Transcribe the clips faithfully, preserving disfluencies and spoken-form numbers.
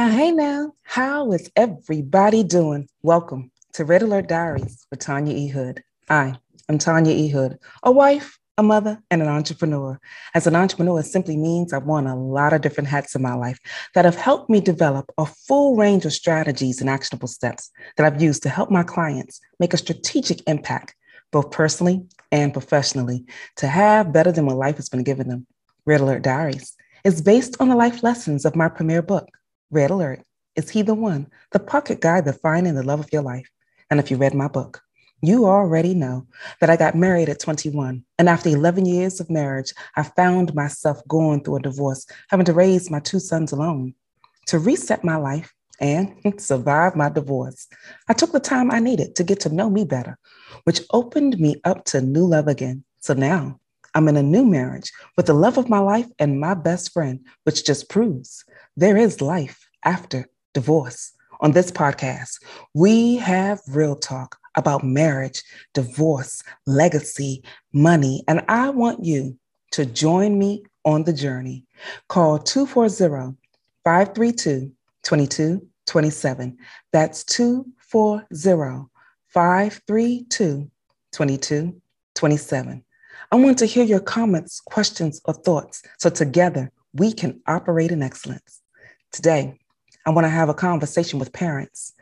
now, hey now, how is everybody doing? Welcome to Red Alert Diaries with Tanya E. Hood. I am Tanya E. Hood, a wife, a mother, and an entrepreneur. As an entrepreneur, it simply means I've worn a lot of different hats in my life that have helped me develop a full range of strategies and actionable steps that I've used to help my clients make a strategic impact, both personally and professionally, to have better than what life has been giving them. Red Alert Diaries is based on the life lessons of my premier book, Red Alert: Is He the One? The Pocket Guide to Finding the Love of Your Life. And if you read my book, you already know that I got married at twenty-one, and after eleven years of marriage, I found myself going through a divorce, having to raise my two sons alone. To reset my life and survive my divorce, I took the time I needed to get to know me better, which opened me up to new love again. So now I'm in a new marriage with the love of my life and my best friend, which just proves there is life after divorce. On this podcast, we have real talk about marriage, divorce, legacy, money, and I want you to join me on the journey. Call two four zero, five three two, two two two seven. That's two four zero, five three two, two two two seven. I want to hear your comments, questions, or thoughts, so together we can operate in excellence. Today, I want to have a conversation with parents,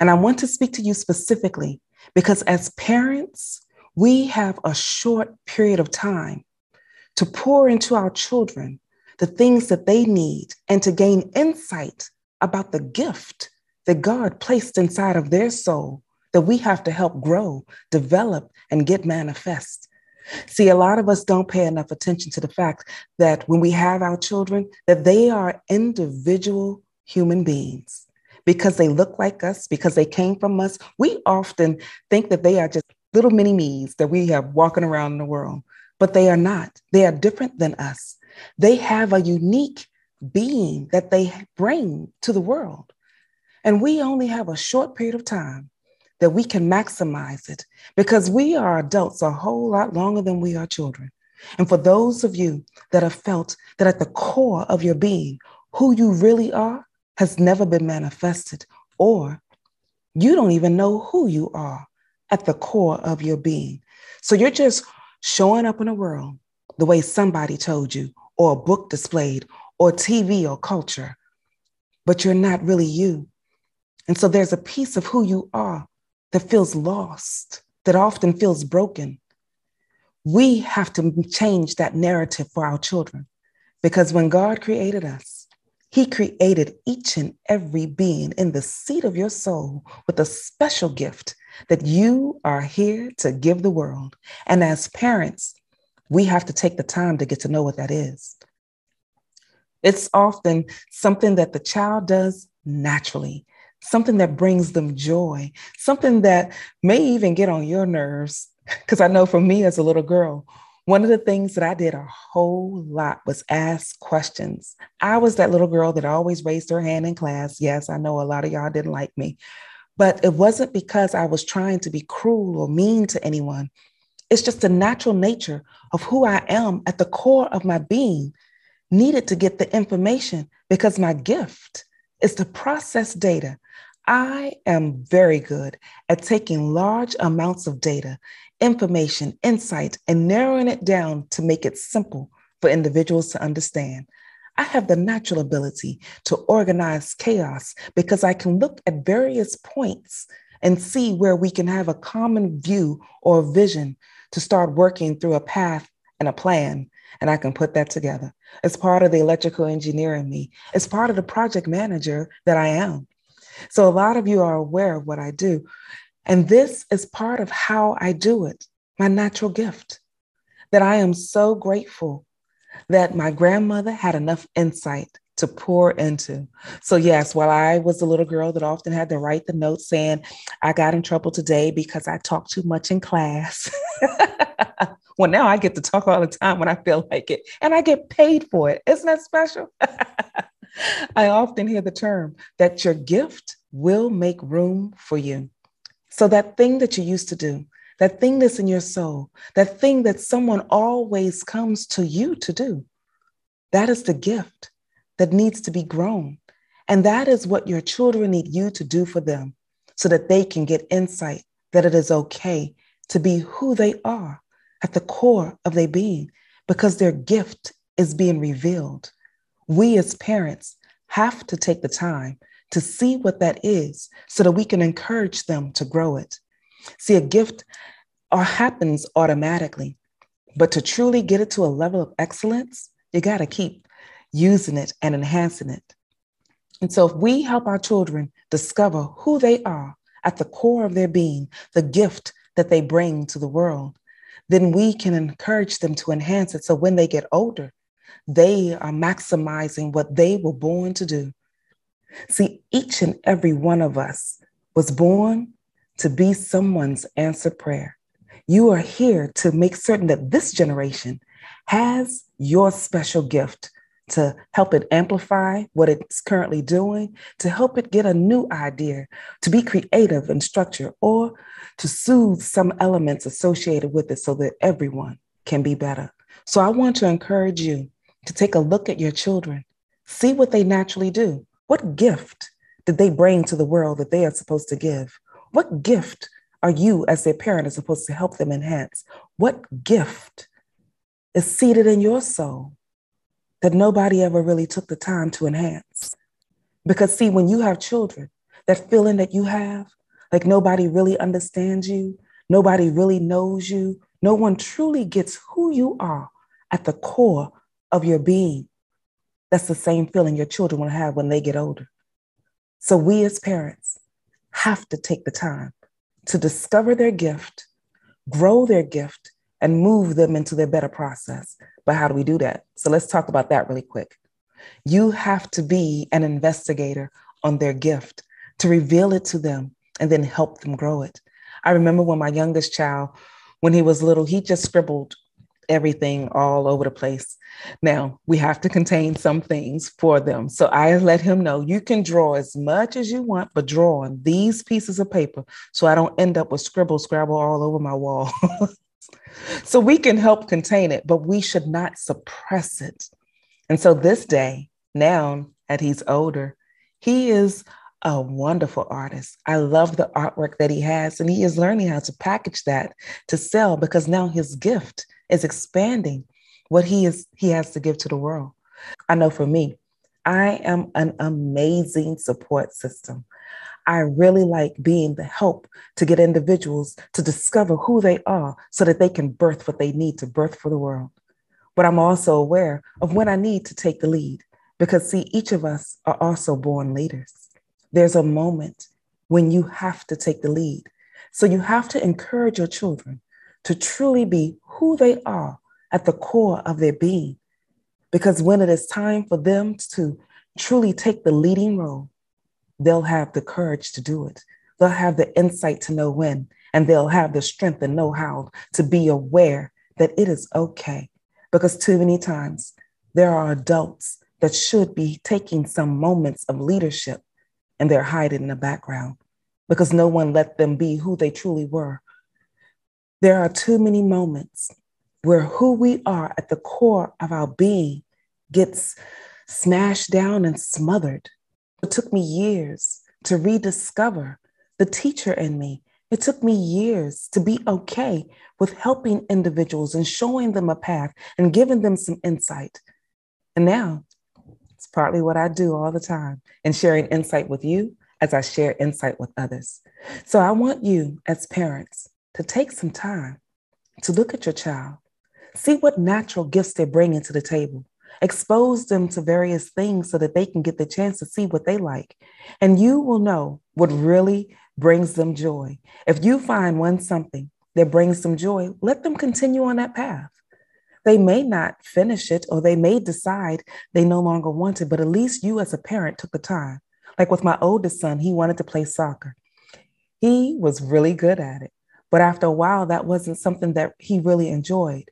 and I want to speak to you specifically because as parents, we have a short period of time to pour into our children the things that they need and to gain insight about the gift that God placed inside of their soul that we have to help grow, develop, and get manifest. See, a lot of us don't pay enough attention to the fact that when we have our children, that they are individual human beings. Because they look like us, because they came from us, we often think that they are just little mini-me's that we have walking around in the world, but they are not. They are different than us. They have a unique being that they bring to the world. And we only have a short period of time that we can maximize it because we are adults a whole lot longer than we are children. And for those of you that have felt that at the core of your being, who you really are, has never been manifested, or you don't even know who you are at the core of your being. So you're just showing up in the world the way somebody told you, or a book displayed, or T V or culture, but you're not really you. And so there's a piece of who you are that feels lost, that often feels broken. We have to change that narrative for our children, because when God created us, He created each and every being in the seat of your soul with a special gift that you are here to give the world. And as parents, we have to take the time to get to know what that is. It's often something that the child does naturally, something that brings them joy, something that may even get on your nerves. Because I know for me as a little girl, one of the things that I did a whole lot was ask questions. I was that little girl that always raised her hand in class. Yes, I know a lot of y'all didn't like me, but it wasn't because I was trying to be cruel or mean to anyone. It's just the natural nature of who I am at the core of my being needed to get the information because my gift is to process data. I am very good at taking large amounts of data, information, insight, and narrowing it down to make it simple for individuals to understand. I have the natural ability to organize chaos because I can look at various points and see where we can have a common view or vision to start working through a path and a plan, and I can put that together. It's part of the electrical engineer in me. It's part of the project manager that I am. So a lot of you are aware of what I do. And this is part of how I do it, my natural gift, that I am so grateful that my grandmother had enough insight to pour into. So yes, while I was the little girl that often had to write the note saying, I got in trouble today because I talked too much in class. Well, now I get to talk all the time when I feel like it, and I get paid for it. Isn't that special? I often hear the term that your gift will make room for you. So that thing that you used to do, that thing that's in your soul, that thing that someone always comes to you to do, that is the gift that needs to be grown. And that is what your children need you to do for them, so that they can get insight that it is okay to be who they are at the core of their being, because their gift is being revealed. We as parents have to take the time to see what that is so that we can encourage them to grow it. See, a gift or happens automatically, but to truly get it to a level of excellence, you got to keep using it and enhancing it. And so if we help our children discover who they are at the core of their being, the gift that they bring to the world, then we can encourage them to enhance it. So when they get older, they are maximizing what they were born to do. See, each and every one of us was born to be someone's answered prayer. You are here to make certain that this generation has your special gift, to help it amplify what it's currently doing, to help it get a new idea, to be creative in structure, or to soothe some elements associated with it so that everyone can be better. So I want to encourage you to take a look at your children, see what they naturally do. What gift did they bring to the world that they are supposed to give? What gift are you as their parent is supposed to help them enhance? What gift is seated in your soul that nobody ever really took the time to enhance? Because see, when you have children, that feeling that you have, like nobody really understands you, nobody really knows you, no one truly gets who you are at the core of your being. That's the same feeling your children will have when they get older. So we as parents have to take the time to discover their gift, grow their gift, and move them into their better process. But how do we do that? So let's talk about that really quick. You have to be an investigator on their gift, to reveal it to them and then help them grow it. I remember when my youngest child, when he was little, he just scribbled everything all over the place. Now, we have to contain some things for them. So I let him know, you can draw as much as you want, but draw on these pieces of paper so I don't end up with scribble, scrabble all over my wall. So we can help contain it, but we should not suppress it. And so this day, now that he's older, he is a wonderful artist. I love the artwork that he has, and he is learning how to package that to sell, because now his gift is expanding what he is he has to give to the world. I know for me, I am an amazing support system. I really like being the help to get individuals to discover who they are so that they can birth what they need to birth for the world. But I'm also aware of when I need to take the lead, because see, each of us are also born leaders. There's a moment when you have to take the lead. So you have to encourage your children to truly be who they are at the core of their being. Because when it is time for them to truly take the leading role, they'll have the courage to do it. They'll have the insight to know when, and they'll have the strength and know how to be aware that it is okay. Because too many times there are adults that should be taking some moments of leadership, and they're hiding in the background because no one let them be who they truly were. There are too many moments where who we are at the core of our being gets smashed down and smothered. It took me years to rediscover the teacher in me. It took me years to be okay with helping individuals and showing them a path and giving them some insight. And now it's partly what I do all the time, and sharing insight with you as I share insight with others. So I want you as parents to take some time to look at your child, see what natural gifts they're bringing to the table. Expose them to various things so that they can get the chance to see what they like. And you will know what really brings them joy. If you find one something that brings them joy, let them continue on that path. They may not finish it, or they may decide they no longer want it, but at least you as a parent took the time. Like with my oldest son, he wanted to play soccer. He was really good at it, but after a while, that wasn't something that he really enjoyed.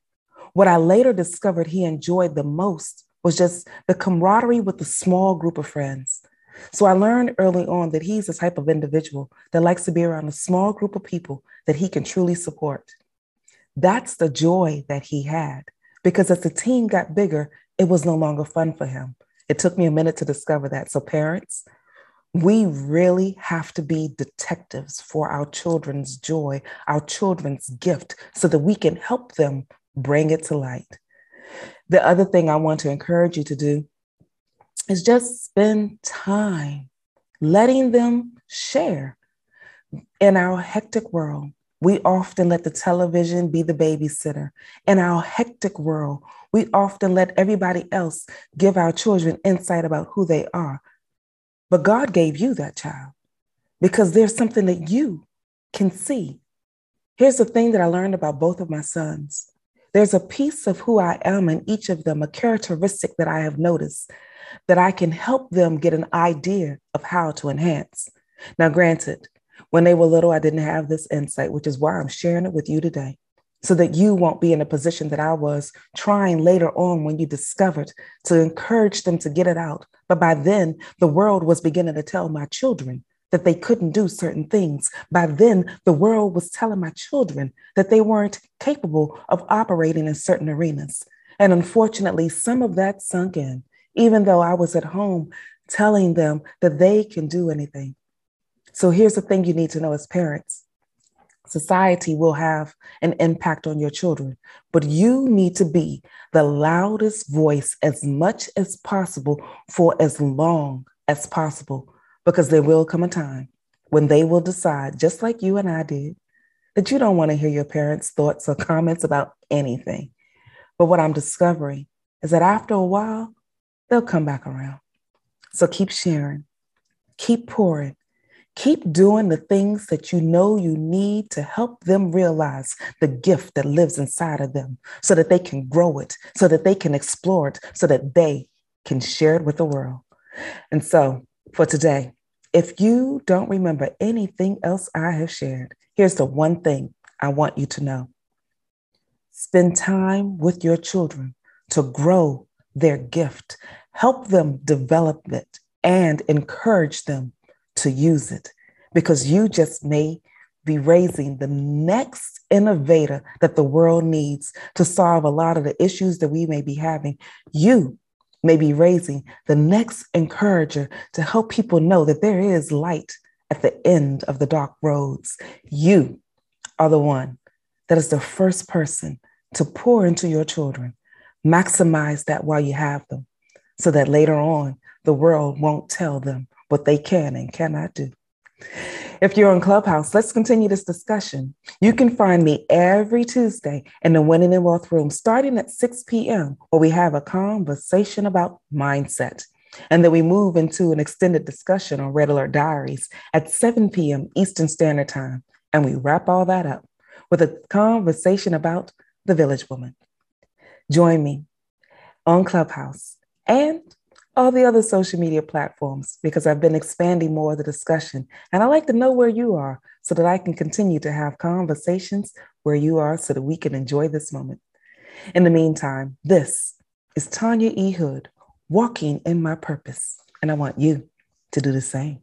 What I later discovered he enjoyed the most was just the camaraderie with the small group of friends. So I learned early on that he's the type of individual that likes to be around a small group of people that he can truly support. That's the joy that he had, because as the team got bigger, it was no longer fun for him. It took me a minute to discover that. So parents, we really have to be detectives for our children's joy, our children's gift, so that we can help them bring it to light. The other thing I want to encourage you to do is just spend time letting them share. In our hectic world, we often let the television be the babysitter. In our hectic world, we often let everybody else give our children insight about who they are. But God gave you that child because there's something that you can see. Here's the thing that I learned about both of my sons. There's a piece of who I am in each of them, a characteristic that I have noticed that I can help them get an idea of how to enhance. Now, granted, when they were little, I didn't have this insight, which is why I'm sharing it with you today, so that you won't be in a position that I was trying later on when you discovered to encourage them to get it out. But by then, the world was beginning to tell my children that they couldn't do certain things. By then, the world was telling my children that they weren't capable of operating in certain arenas. And unfortunately, some of that sunk in, even though I was at home telling them that they can do anything. So here's the thing you need to know as parents. Society will have an impact on your children, but you need to be the loudest voice as much as possible for as long as possible, because there will come a time when they will decide, just like you and I did, that you don't want to hear your parents' thoughts or comments about anything. But what I'm discovering is that after a while, they'll come back around. So keep sharing, keep pouring. Keep doing the things that you know you need to help them realize the gift that lives inside of them, so that they can grow it, so that they can explore it, so that they can share it with the world. And so for today, if you don't remember anything else I have shared, here's the one thing I want you to know. Spend time with your children to grow their gift, help them develop it, and encourage them to use it, because you just may be raising the next innovator that the world needs to solve a lot of the issues that we may be having. You may be raising the next encourager to help people know that there is light at the end of the dark roads. You are the one that is the first person to pour into your children. Maximize that while you have them, so that later on the world won't tell them what they can and cannot do. If you're on Clubhouse, let's continue this discussion. You can find me every Tuesday in the Winning and Wealth Room, starting at six p.m., where we have a conversation about mindset. And then we move into an extended discussion on Red Alert Diaries at seven p.m. Eastern Standard Time. And we wrap all that up with a conversation about the Village Woman. Join me on Clubhouse and all the other social media platforms, because I've been expanding more of the discussion, and I like to know where you are so that I can continue to have conversations where you are, so that we can enjoy this moment. In the meantime, this is Tanya E. Hood, walking in my purpose, and I want you to do the same.